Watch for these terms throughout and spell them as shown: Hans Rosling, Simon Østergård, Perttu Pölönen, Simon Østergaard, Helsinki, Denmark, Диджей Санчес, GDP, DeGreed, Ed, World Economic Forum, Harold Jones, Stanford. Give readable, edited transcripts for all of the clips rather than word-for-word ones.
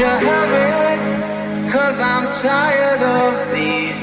you have it? 'Cause I'm tired of these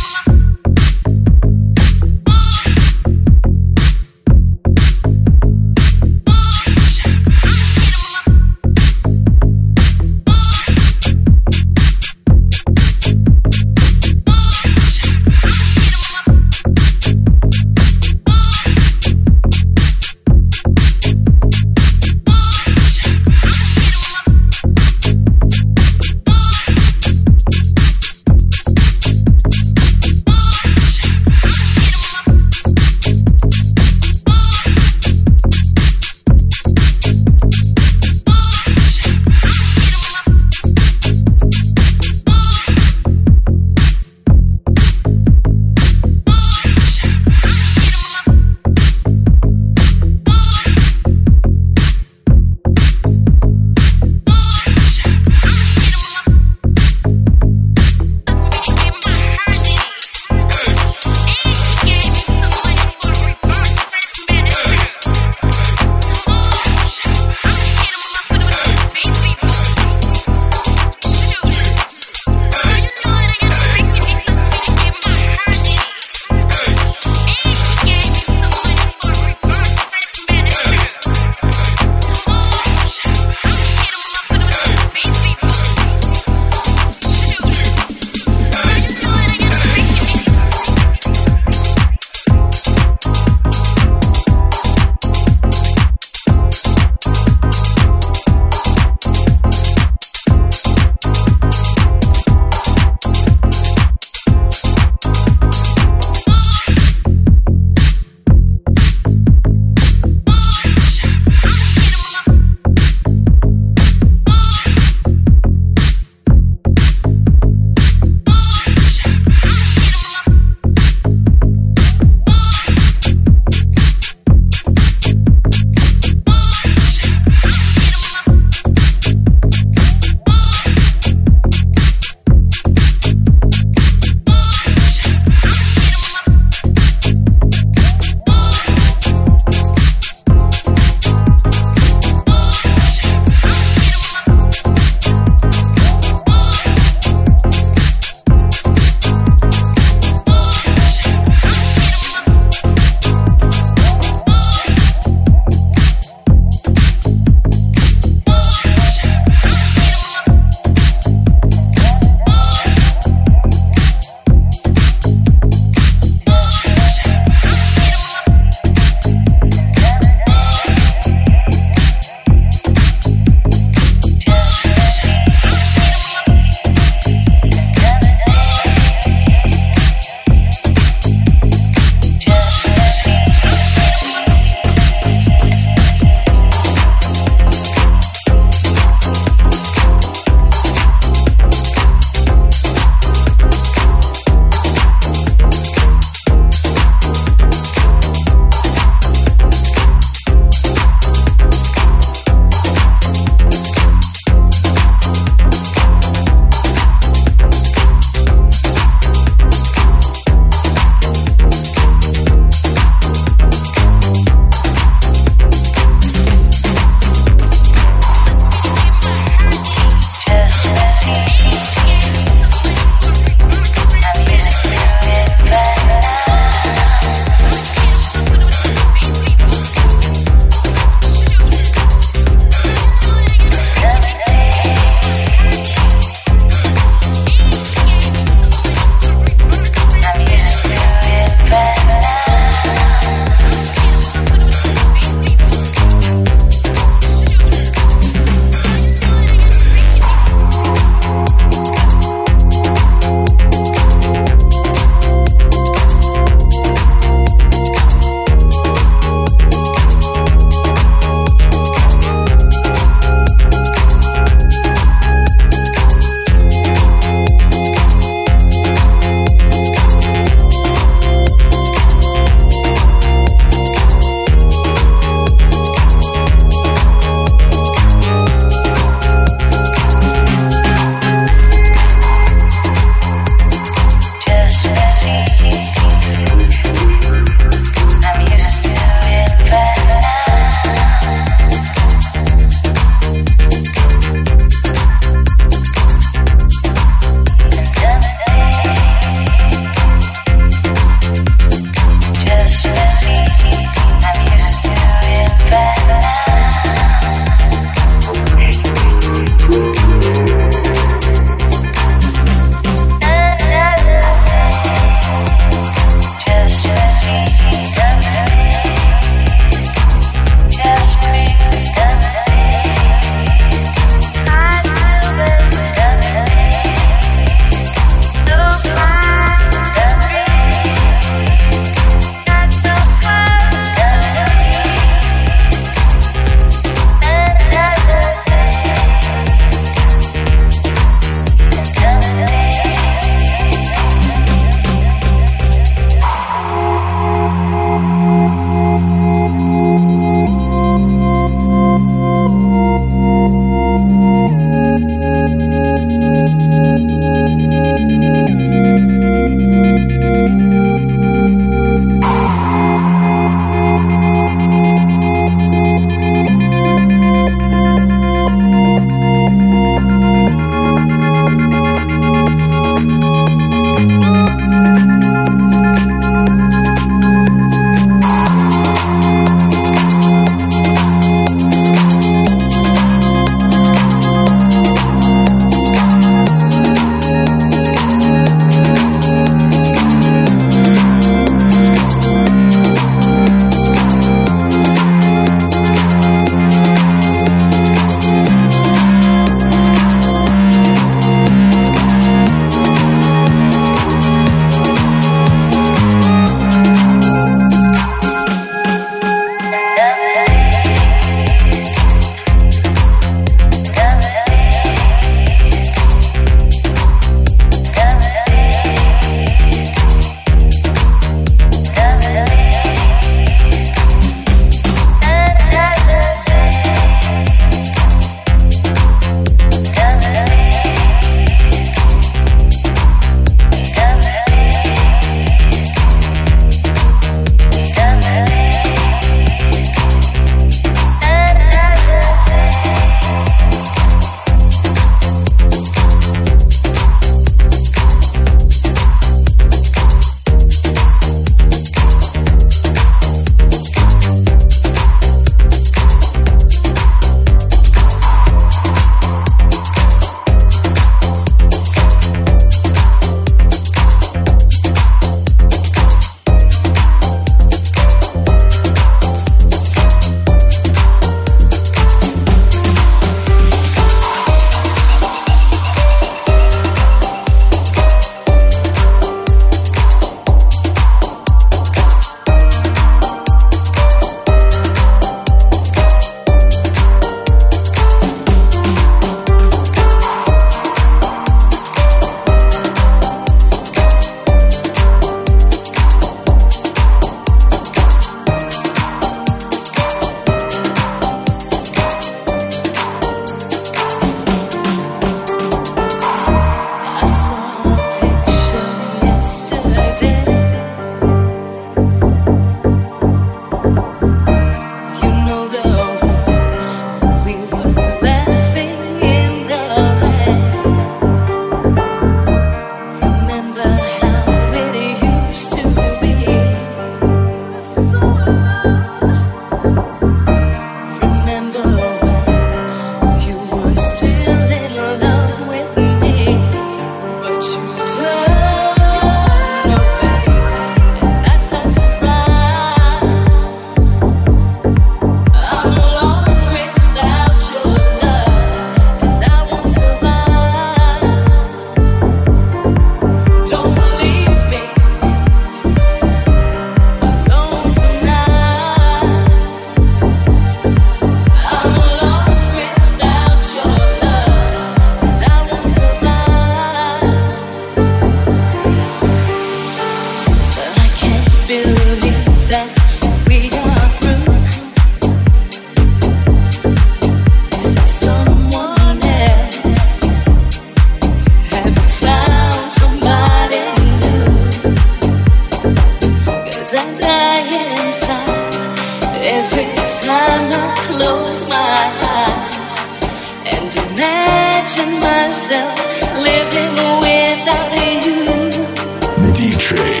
Диджей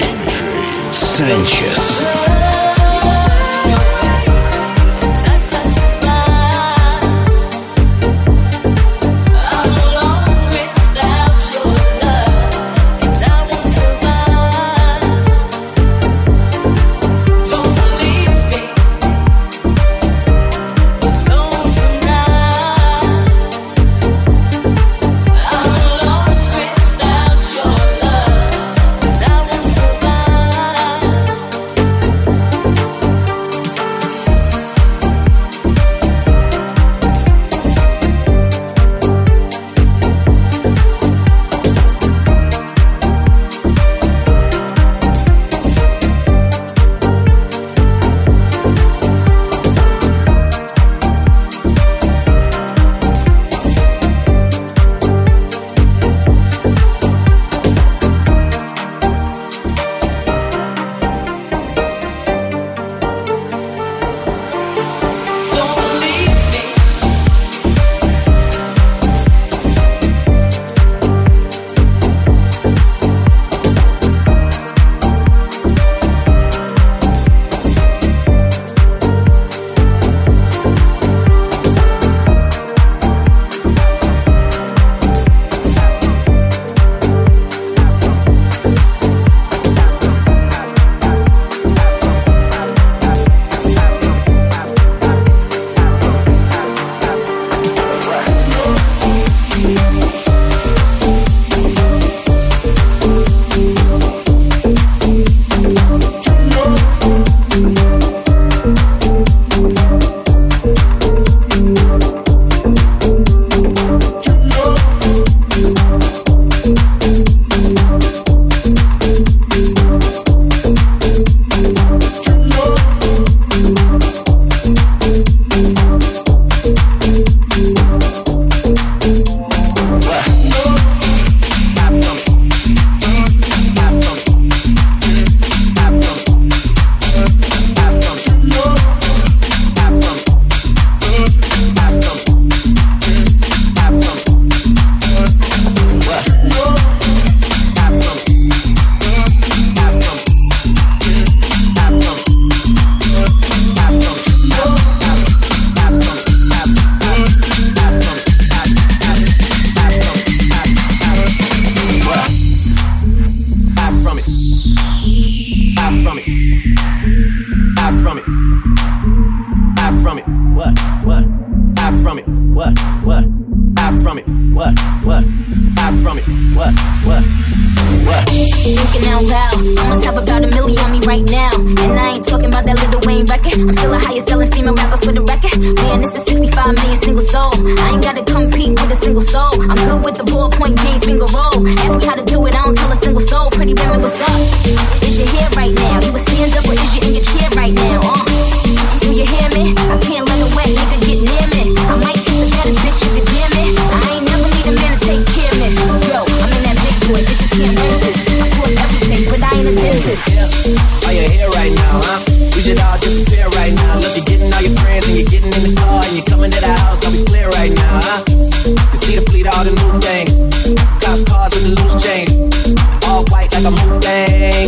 Санчес.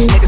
Cause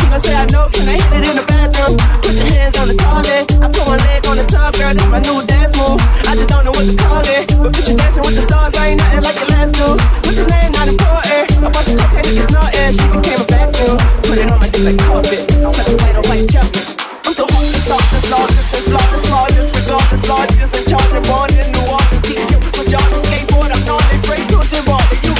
she gon' say I know. I ain't been in the bathroom. Put your hands on the toilet. I put my leg on the top, girl. That's my new dance move. I just don't know what to call it. But bitch, you dancing with the stars. I ain't nothing like the last dude. What's your name? Not important. I bought some cocaine and it's snorting. She became a vacuum. Put it on my dick like carpet. Set the white on white chocolate. I'm so hopeless, thoughtless, lawless, and flawless, lawless, regardless, largest, and charging born in New Orleans. Teach you from Jordan skateboard. I'm not a great children, all of you.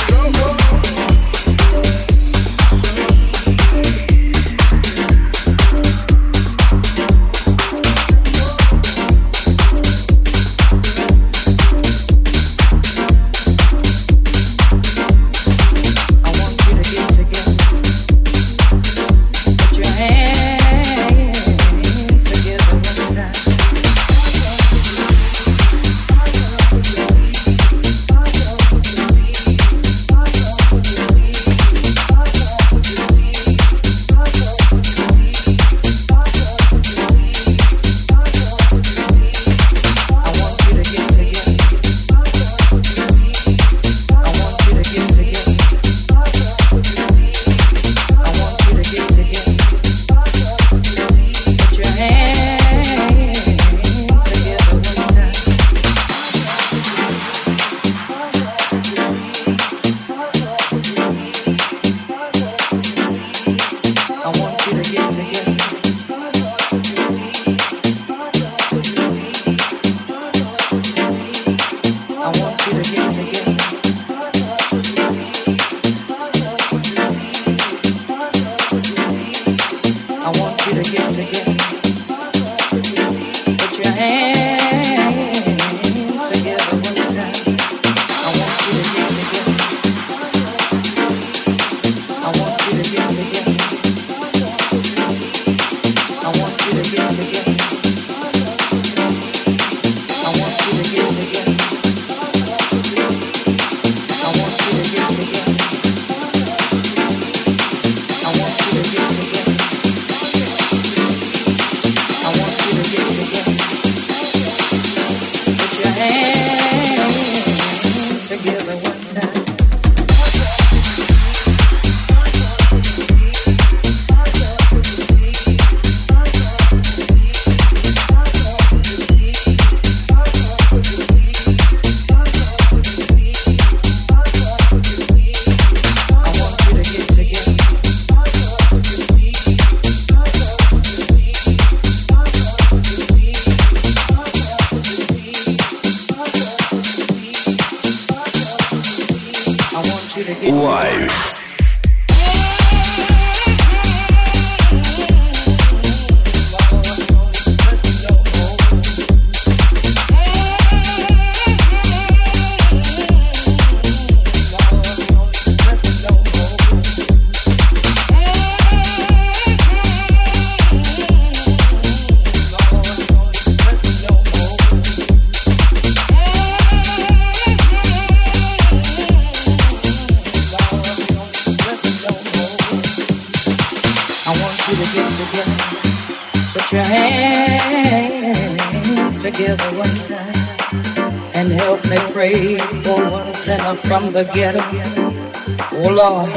From the ghetto, oh Lord,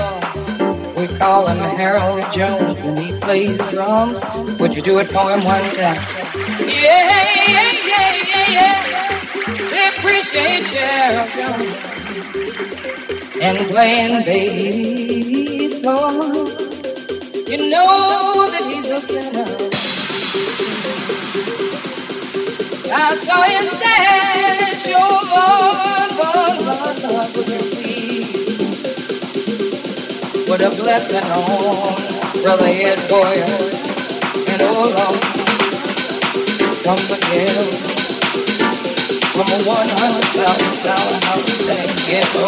we call him Harold Jones and he plays drums. Would you do it for him one time? Yeah, yeah, yeah, yeah, yeah. They appreciate Harold Jones and playing baseball. You know that he's a sinner. I saw him stand, oh Lord. Lord, would you please put a blessing on Brother Ed Boyer and oh Lord, from the ghetto, from a $100,000 house that ghetto.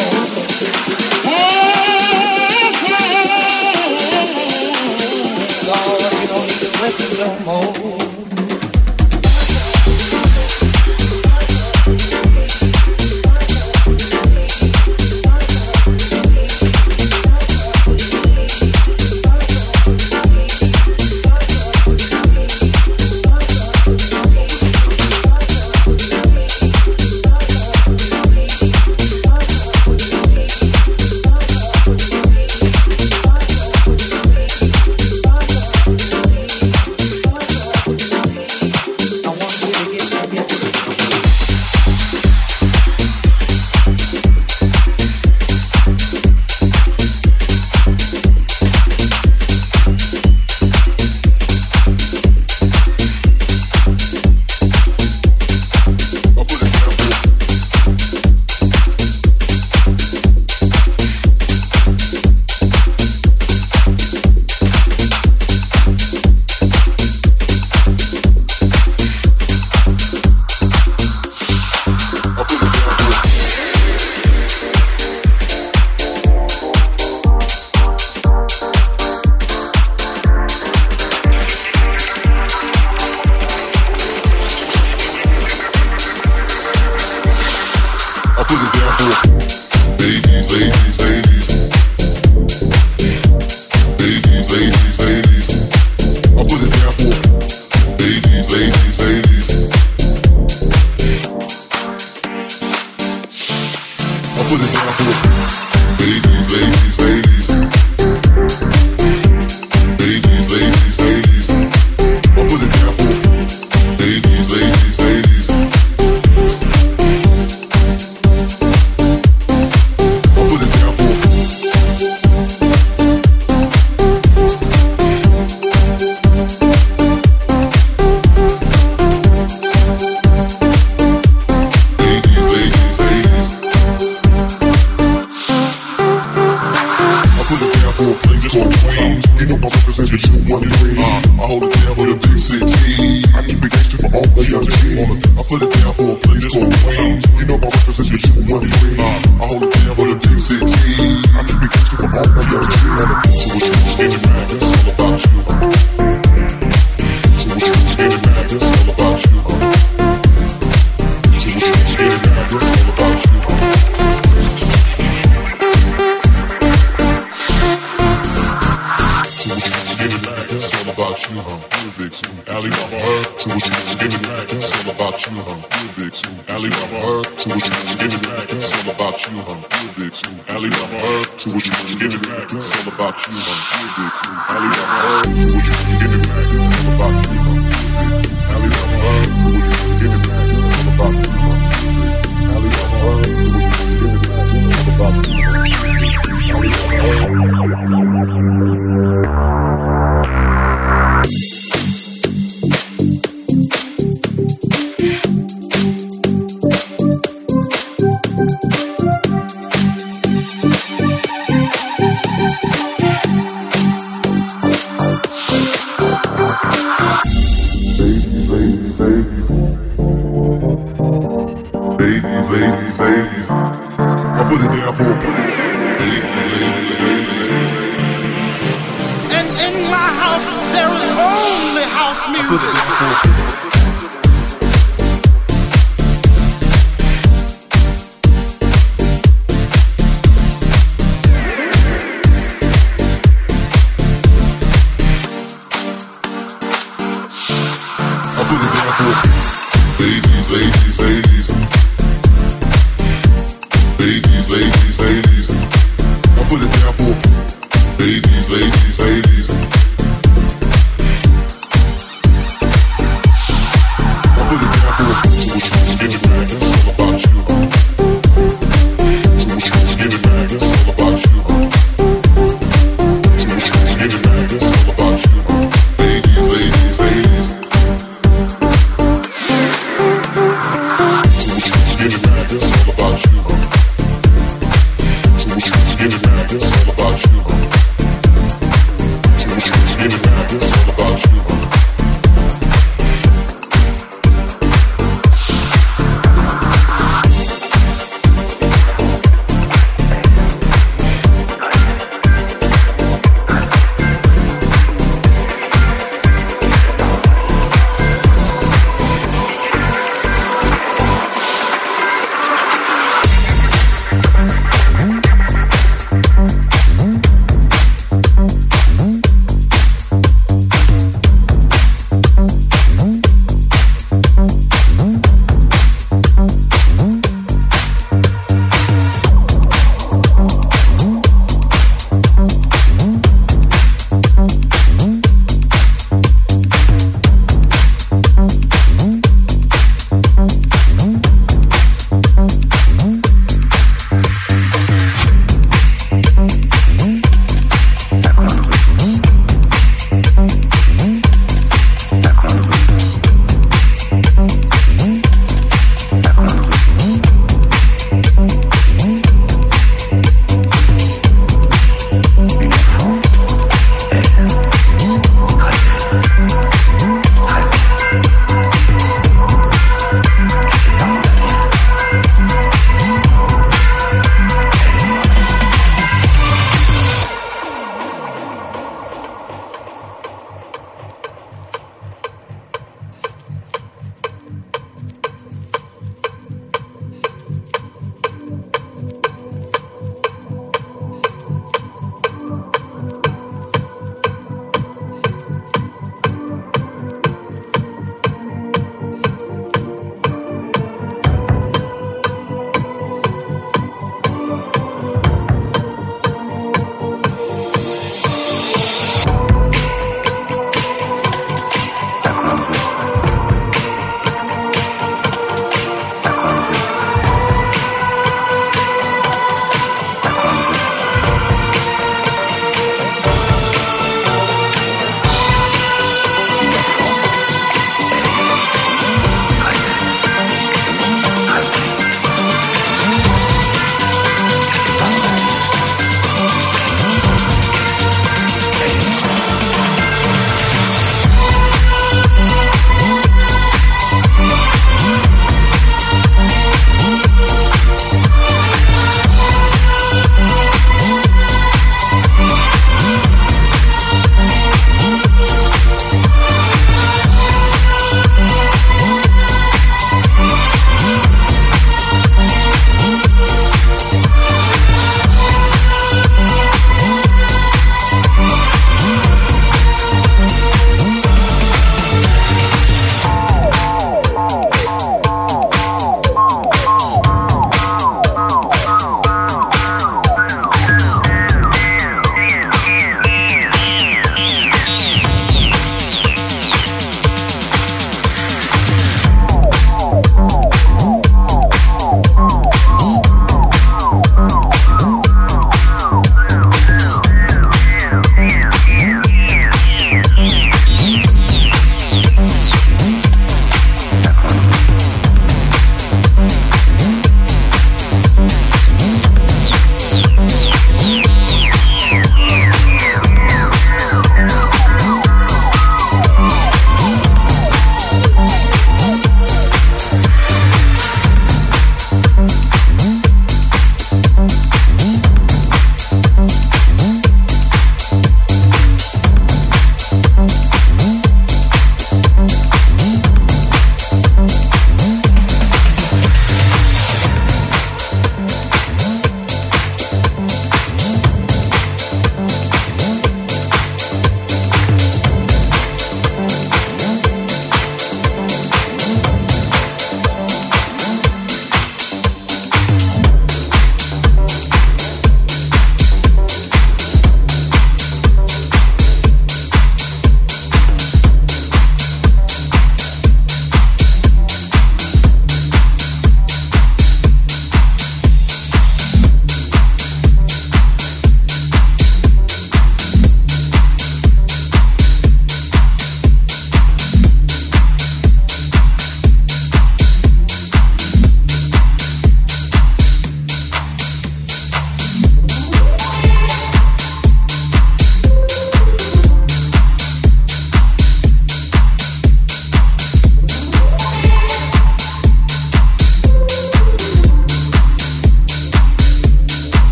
Lord, you don't need to listen no more. Big Sue, Alibaba, she was just giving back. It's all about you, huh? You're Big Sue, Alibaba, she was just giving back. It's all about you, huh? You're Big Sue, Alibaba, she was just giving back. It's all about you, huh? You're Big Sue, Alibaba, she was just giving back. It's all about you, huh? Alibaba, she was just giving back. It's all about you, huh? Alibaba, she was just giving back. It's all about you, huh?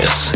Санчес.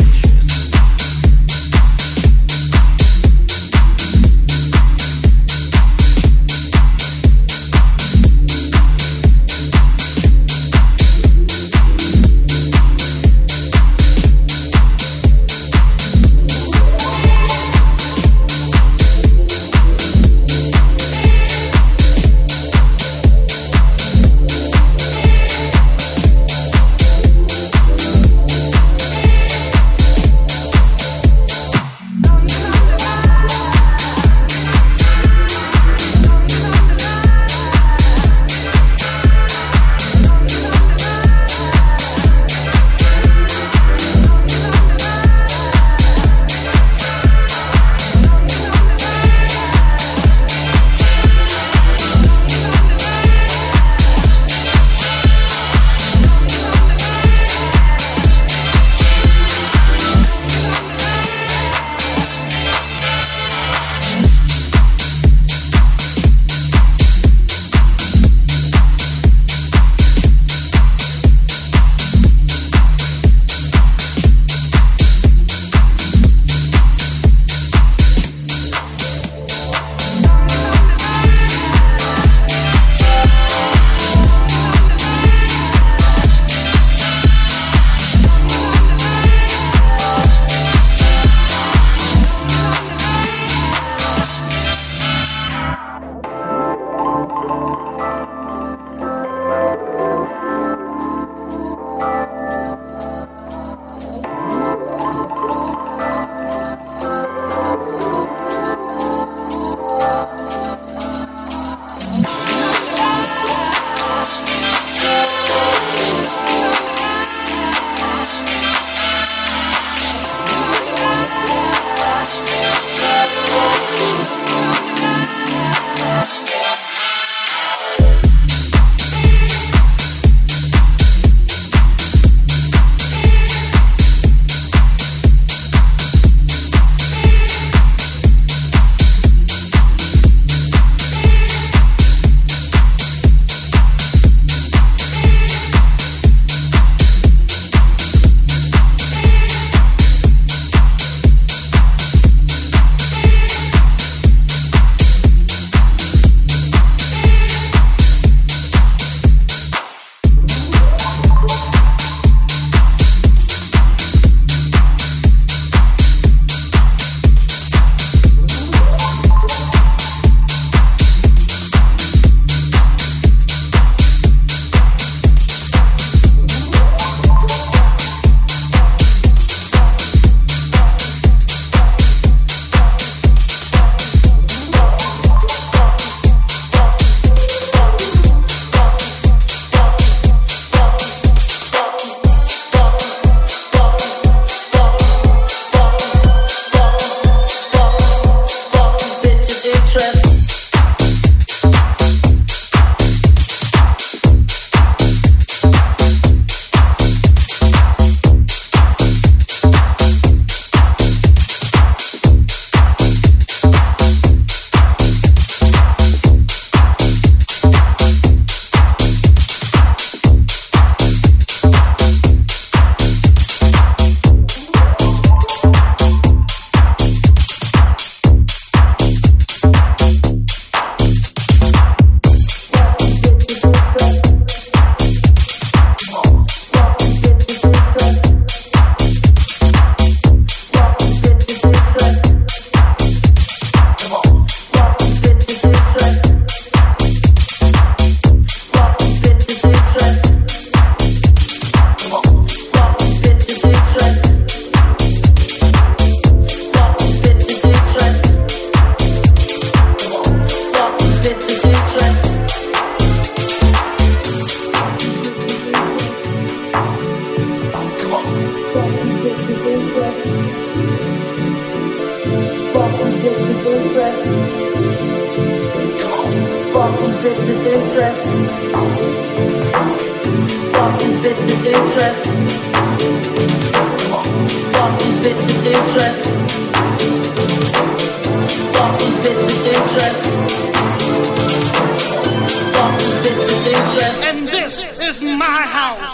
And this is my house.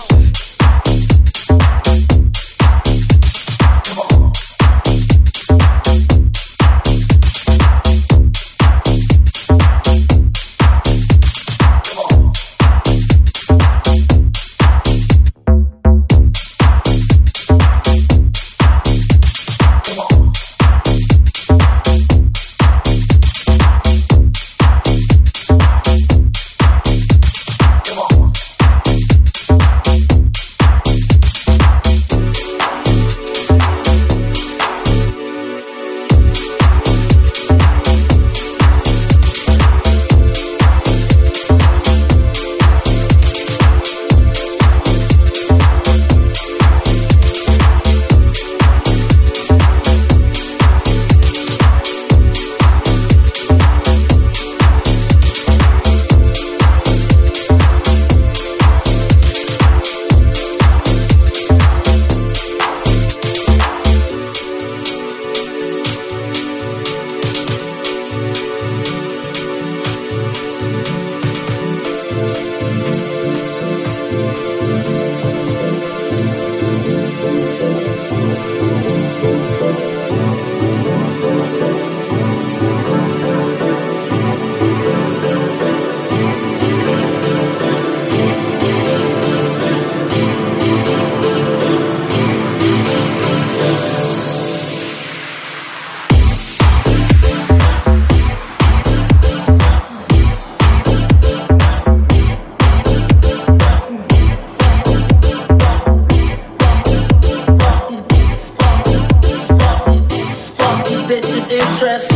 with interest.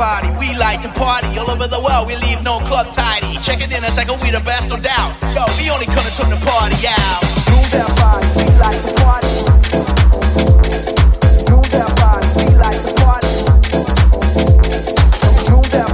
body. We like to party all over the world. We leave no club tidy. Check it in a second, we the best, no doubt. Yo, we only come to turn the party out. Move that body, we like to party. Move that body, we like to party. Move that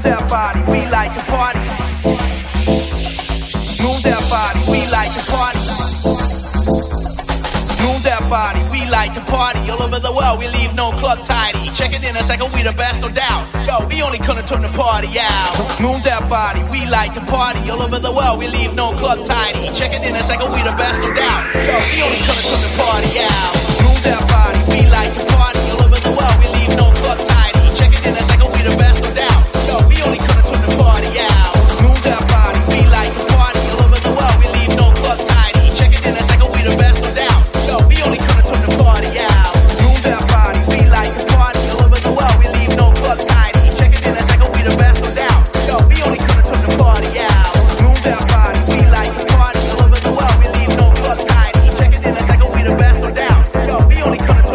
body, we like to party. Move that body, we like to party. Move that body, we like to party. Move that body, we like to party. Move that body, we like to party. Move that body, we like to party. Move that body, we like to party. Move that body, we like to party. Move that body, we like to party. Move that body, we like to party. Move that body, we like to party. Move that body, we like to party. Move that body, we like to party. Move that body, we like to party. Move that body, we like to party. Move that body, we like to party. Move that body, we like to party. Move that body, we like to party. Move that body, we like to party all over the world. We leave no club tidy. Check it in a second, we the best, no doubt. Yo, we only come to turn the party out. Move that body, we like to party all over the world. We leave no club tidy. Check it in a second, we the best, no doubt. Yo, we only come to turn the party out. Move that body, we like to party all over the world. We leave no club tidy. Check it in a second, we the best, no doubt. Yo, we only come to turn the party out. Move that body, we like to party all over the world. We leave no club tidy. Check it in a second, we the best, no doubt. Yo, we only come to turn the party out. Move that body, we like to party all over the world. We leave no club tidy. Check it in a second, we the best, no doubt. Yo, we only come to turn the party out. Move that body, we like to party all over the world. We leave no club tidy. Check it in a second, we the best, no doubt. Yo, we only come to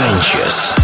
Санчес.